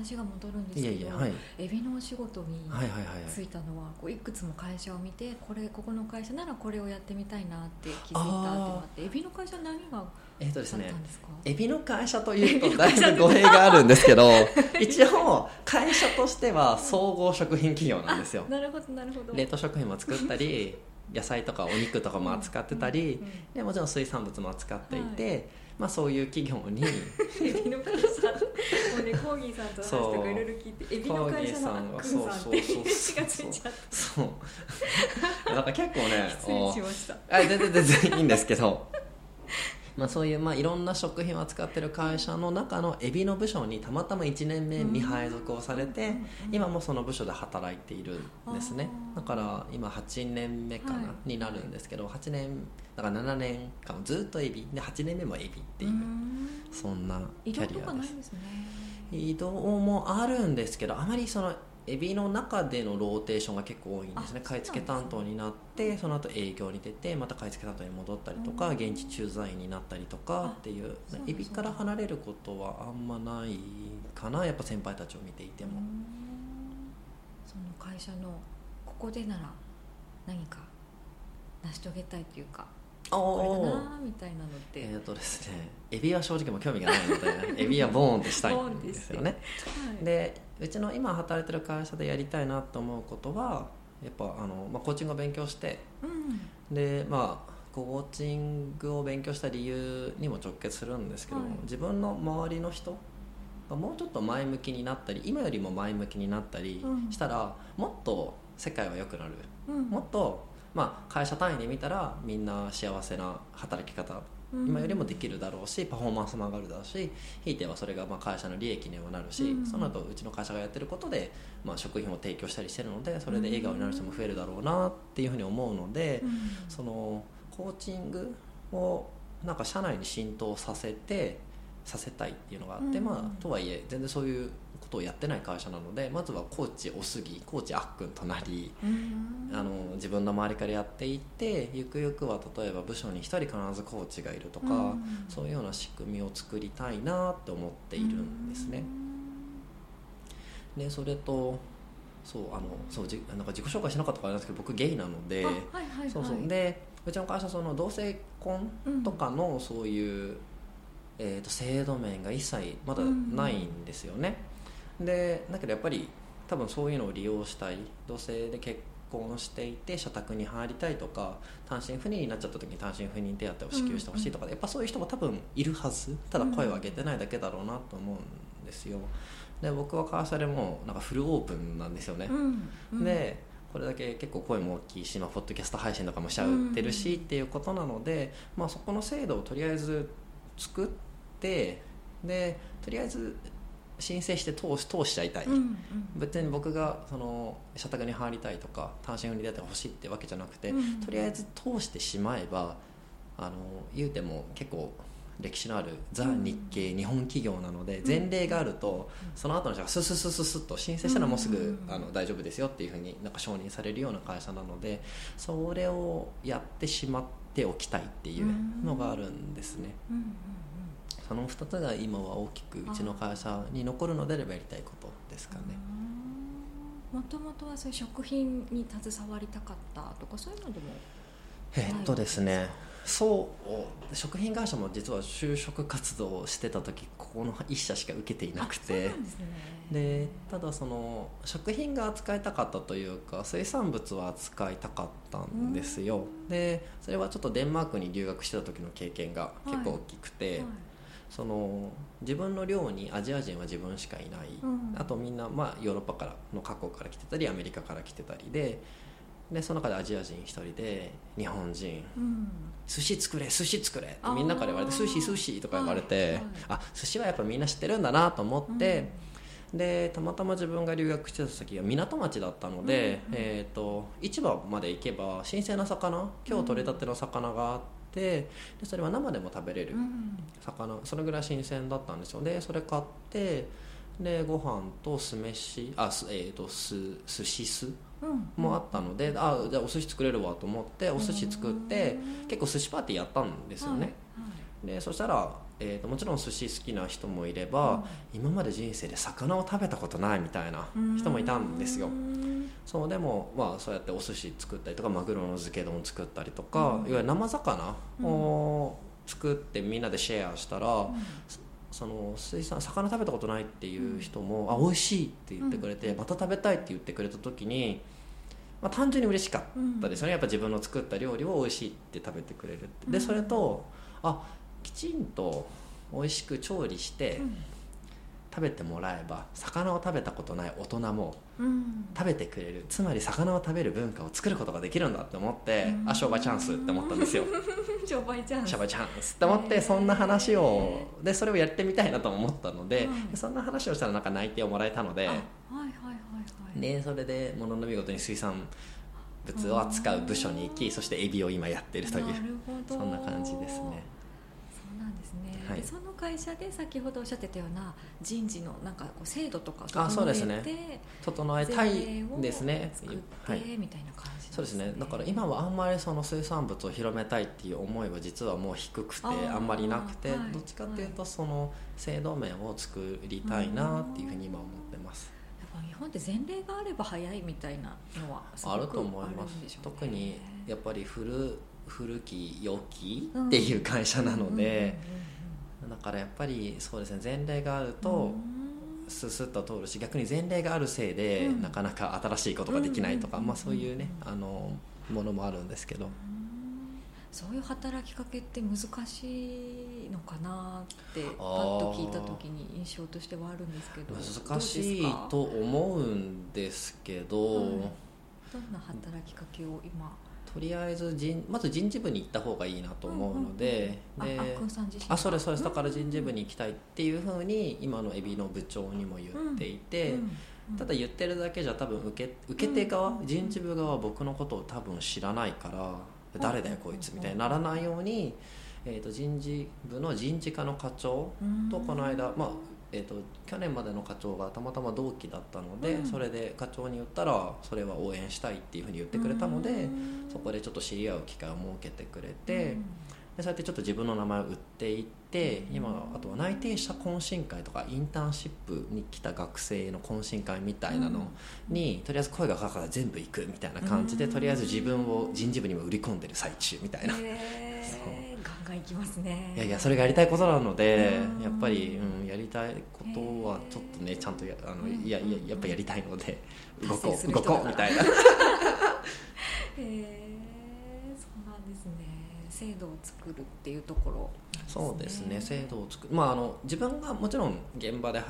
話が戻るんですけど、いやいや、はい、エビのお仕事に就いたのは、はいはいはい、こういくつも会社を見て、ここの会社ならこれをやってみたいなって気づいたってなって、エビの会社何がですね、エビの会社というとだいぶ語弊があるんですけど一応会社としては総合食品企業なんですよ。なるほどなるほど。冷凍食品も作ったり野菜とかお肉とかも扱ってたり、うんうんうん、でもちろん水産物も扱っていて、はい、まあ、そういう企業にエビの会社もうね、コーギーさんと話とかいろいろ聞いて、エビの会社のアックンさんって気がついちゃった。そうだから結構ね失礼しました。あ、全然いいんですけどまあ、そういう、まあ、いろんな食品を扱ってる会社の中のエビの部署にたまたま1年目に配属をされて、今もその部署で働いているんですね。だから今8年目かな、はい、になるんですけど、8年だから7年間ずっとエビで、8年目もエビっていう、そんなキャリアです。移動とかないですね。移動もあるんですけど、あまりそのエビの中でのローテーションが結構多いんですね。買い付け担当になって、その後営業に出て、また買い付け担当に戻ったりとか、現地駐在員になったりとかっていう、エビから離れることはあんまないかな、やっぱ先輩たちを見ていても。その会社のここでなら何か成し遂げたいというか、これだなみたいなのって、ですね、エビは正直もう興味がないのでエビはボーンとしたいんですよね。はい、でうちの今働いてる会社でやりたいなと思うことは、やっぱまあ、コーチングを勉強して、うん、でまあコーチングを勉強した理由にも直結するんですけど、はい、自分の周りの人がもうちょっと前向きになったり、今よりも前向きになったりしたら、うん、もっと世界は良くなる、うん、もっとまあ、会社単位で見たらみんな幸せな働き方、今よりもできるだろうし、パフォーマンスも上がるだろうし、ひいてはそれがまあ会社の利益にもなるし、その後うちの会社がやってることでまあ食品を提供したりしてるので、それで笑顔になる人も増えるだろうなっていうふうに思うので、そのコーチングをなんか社内に浸透させたいっていうのがあって、まあとはいえ全然そういうことをやってない会社なので、まずはコーチおすぎ、コーチあっくんとなり、自分の周りからやっていって、ゆくゆくは例えば部署に1人必ずコーチがいるとか、そういうような仕組みを作りたいなって思っているんですね。でそれとそうなんか自己紹介しなかったからなんですけど、僕ゲイなので、はいはいはい、そうでうちの会社その同性婚とかのそういう、制度面が一切まだないんですよね。でだけどやっぱり多分そういうのを利用したい、同性で結婚していて社宅に入りたいとか、単身赴任になっちゃった時に単身赴任手当を支給してほしいとかで、やっぱそういう人も多分いるはず、ただ声を上げてないだけだろうなと思うんですよ。で僕は会社でもなんかフルオープンなんですよね、でこれだけ結構声も大きいし、まあ、ポッドキャスト配信とかもしちゃってるしっていうことなので、まあ、そこの制度をとりあえず作って、でとりあえず申請して通しちゃいたい、別に僕がその社宅に入りたいとか単身赴任手当が欲しいってわけじゃなくて、とりあえず通してしまえば、言うても結構歴史のあるザ・日系、日本企業なので、前例があるとその後の人がスススススッと申請したらもうすぐ、大丈夫ですよっていうふうになんか承認されるような会社なので、それをやってしまっておきたいっていうのがあるんですね。その2つが今は大きくうちの会社に残るのであればやりたいことですかね。もともとはそういう食品に携わりたかったとかそういうのでもですね、そう食品会社も実は就職活動をしてた時、ここの1社しか受けていなくて、そうなんですね。でただその食品が扱いたかったというか、水産物は扱いたかったんですよ。でそれはちょっとデンマークに留学してた時の経験が結構大きくて、はいはい、その自分の寮にアジア人は自分しかいない、あとみんな、まあ、ヨーロッパからの各国から来てたりアメリカから来てたり でその中でアジア人一人で日本人、寿司作れってみんなから言われて、寿司とか言われて、あ寿司はやっぱみんな知ってるんだなと思って、でたまたま自分が留学してた先が港町だったので、市場まで行けば新鮮な魚、今日取れたての魚があって、でそれは生でも食べれる魚、それぐらい新鮮だったんですよ。でそれ買って、でご飯と酢飯、寿司酢もあったので、じゃあお寿司作れるわと思ってお寿司作って、結構寿司パーティーやったんですよね。でそしたらもちろん寿司好きな人もいれば、うん、今まで人生で魚を食べたことないみたいな人もいたんですよ。そうでも、まあ、そうやってお寿司作ったりとかマグロの漬け丼作ったりとか、うん、いわゆる生魚を作ってみんなでシェアしたら、うん、その水産魚食べたことないっていう人も、うん、あ美味しいって言ってくれて、うん、また食べたいって言ってくれた時に、まあ、単純に嬉しかったですよね。やっぱ自分の作った料理を美味しいって食べてくれるって、うん、でそれとあきちんと美味しく調理して、うん、食べてもらえば魚を食べたことない大人も食べてくれる、うん、つまり魚を食べる文化を作ることができるんだって思って、うん、あ商売チャンスって思ったんですよ商売チャンス、商売チャンスって思って、そんな話をでそれをやってみたいなと思ったので、はい、そんな話をしたらなんか内定をもらえたので、はいはいはいはい、でそれでものの見事に水産物を扱う部署に行き、そしてエビを今やってるという、そんな感じですね。でその会社で先ほどおっしゃってたような人事のなんかこう制度とか整えて、あそうですね、整えたいですね、作ってみたいな感じですね、はい、そうですね。だから今はあんまりその水産物を広めたいっていう思いは実はもう低くてあんまりなくて、どっちかっていうとその制度面を作りたいなっていうふうに今思ってます。日本って前例があれば早いみたいなのはすごくあるんでしょうね。あると思います。特にやっぱり古き良きっていう会社なので、だからやっぱりそうですね、前例があるとススッと通るし、逆に前例があるせいでなかなか新しいことができないとか、まあそういうねものもあるんですけど、そういう働きかけって難しいのかなってパッと聞いた時に印象としてはあるんですけど、難しいと思うんですけど、どんな働きかけを今とりあえずまず人事部に行った方がいいなと思うので、そうですそうです。だから人事部に行きたいっていうふうに今のエビの部長にも言っていて、ただ言ってるだけじゃ多分受け手側、人事部側は僕のことを多分知らないから誰だよこいつみたいにならないように、人事部の人事課の課長とこの間、まあ去年までの課長がたまたま同期だったので、それで課長に言ったらそれは応援したいっていうふうに言ってくれたので、そこでちょっと知り合う機会を設けてくれて、でそうやってちょっと自分の名前を売っていって、今あとは内定者懇親会とかインターンシップに来た学生の懇親会みたいなのにとりあえず声がかかったら全部行くみたいな感じで、とりあえず自分を人事部にも売り込んでる最中みたいな、ガンガン行きますね。いやいや、それがやりたいことなので、やっぱり、やりたいことはちょっとね、ちゃんとやっぱやりたいので、動こうみたいな。そうなんですね。制度を作るっていうところですね。そうですね、制度を作る、まあ、自分がもちろん現場で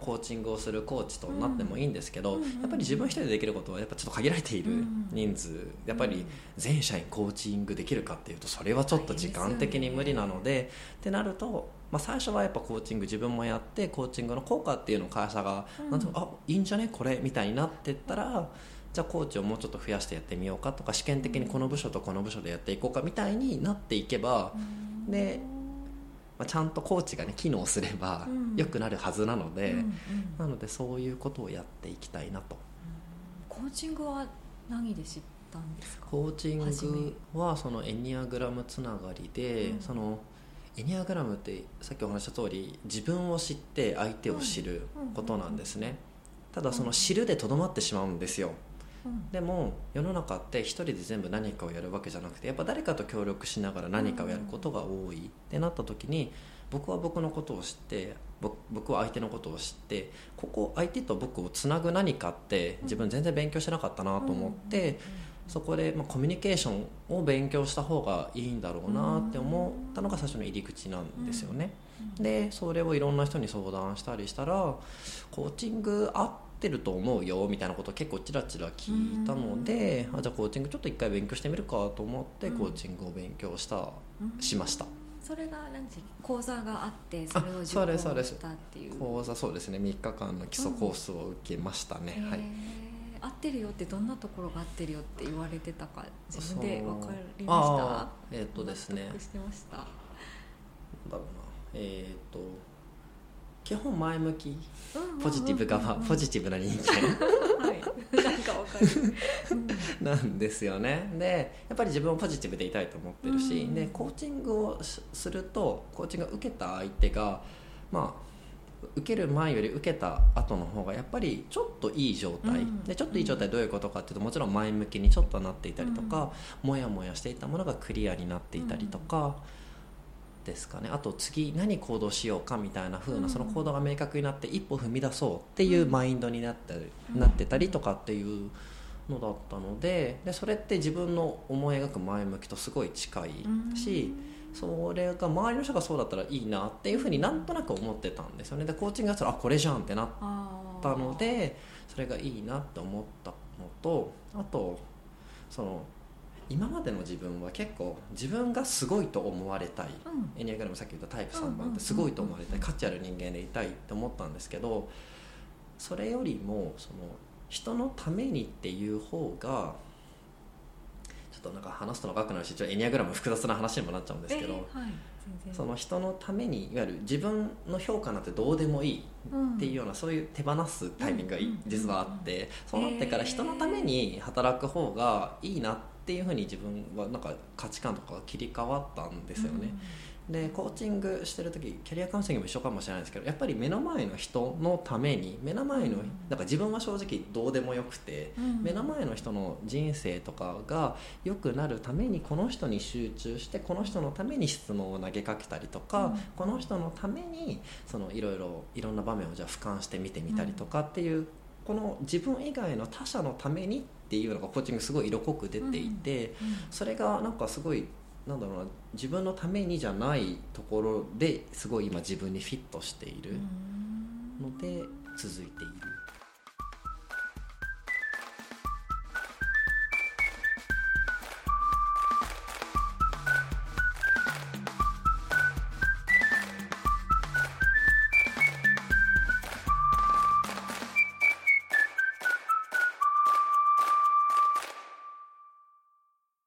コーチングをするコーチとなってもいいんですけど、やっぱり自分一人でできることはやっぱちょっと限られている人数、やっぱり全社員コーチングできるかっていうとそれはちょっと時間的に無理なので、ってなると、まあ、最初はやっぱコーチング自分もやって、コーチングの効果っていうのを会社が、なんとあいいんじゃねこれみたいになってったら、じゃあコーチをもうちょっと増やしてやってみようかとか、試験的にこの部署とこの部署でやっていこうかみたいになっていけば、で、まあ、ちゃんとコーチがね機能すれば良くなるはずなので、なのでそういうことをやっていきたいなと。コーチングは何で知ったんですか？コーチングはそのエニアグラムつながりで、そのエニアグラムってさっきお話した通り、自分を知って相手を知ることなんですね。ただその知るでとどまってしまうんですよ。でも世の中って一人で全部何かをやるわけじゃなくて、やっぱ誰かと協力しながら何かをやることが多いってなった時に、僕は僕のことを知って、僕は相手のことを知って、ここ相手と僕をつなぐ何かって自分全然勉強してなかったなと思って、そこでコミュニケーションを勉強した方がいいんだろうなって思ったのが最初の入り口なんですよね。でそれをいろんな人に相談したりしたら、コーチングあってると思うよみたいなことを結構チラチラ聞いたので、あじゃあコーチングちょっと一回勉強してみるかと思って、コーチングを勉強しました。それが何て講座があってそれを受講したっていう講座、そうですね、3日間の基礎コースを受けましたね、はい。合ってるよってどんなところが合ってるよって言われてたか自分で分かりました？ですね、納得してました。基本前向き、ポジティブ側、ポジティブな人間なんかわかるなんですよね。でやっぱり自分をポジティブでいたいと思ってるし、うん、でコーチングをするとコーチングを受けた相手が、まあ、受ける前より受けた後の方がやっぱりちょっといい状態、うん、でちょっといい状態どういうことかっていうと、もちろん前向きにちょっとなっていたりとか、うん、もやもやしていたものがクリアになっていたりとか、うんですかね、あと次何行動しようかみたいな風な、その行動が明確になって一歩踏み出そうっていうマインドになってたりとかっていうのだったので、でそれって自分の思い描く前向きとすごい近いし、それが周りの人がそうだったらいいなっていう風になんとなく思ってたんですよね。でコーチングがしたらあこれじゃんってなったので、それがいいなって思ったのと、あとその今までの自分は結構自分がすごいと思われたい、うん、エニアグラムさっき言ったタイプ3番ってすごいと思われたい、価値ある人間でいたいって思ったんですけど、それよりもその人のためにっていう方がちょっとなんか話すと長くなるし、エニアグラム複雑な話にもなっちゃうんですけど、はい、その人のためにいわゆる自分の評価なんてどうでもいいっていうような、うん、そういう手放すタイミングが実はあって、うんうん、そうなってから人のために働く方がいいなっていう風に自分はなんか価値観とかが切り替わったんですよね、うん、でコーチングしてる時キャリアカウンセリングも一緒かもしれないですけど、やっぱり目の前の人のために目の前の、うん、なんか自分は正直どうでもよくて、うん、目の前の人の人生とかが良くなるためにこの人に集中して、この人のために質問を投げかけたりとか、うん、この人のためにそのいろんな場面をじゃあ俯瞰して見てみたりとかっていう、うん、この自分以外の他者のためにっていうのがコーチングすごい色濃く出ていて、うんうん、それがなんかすごいなんだろうな、自分のためにじゃないところですごい今自分にフィットしているので続いている。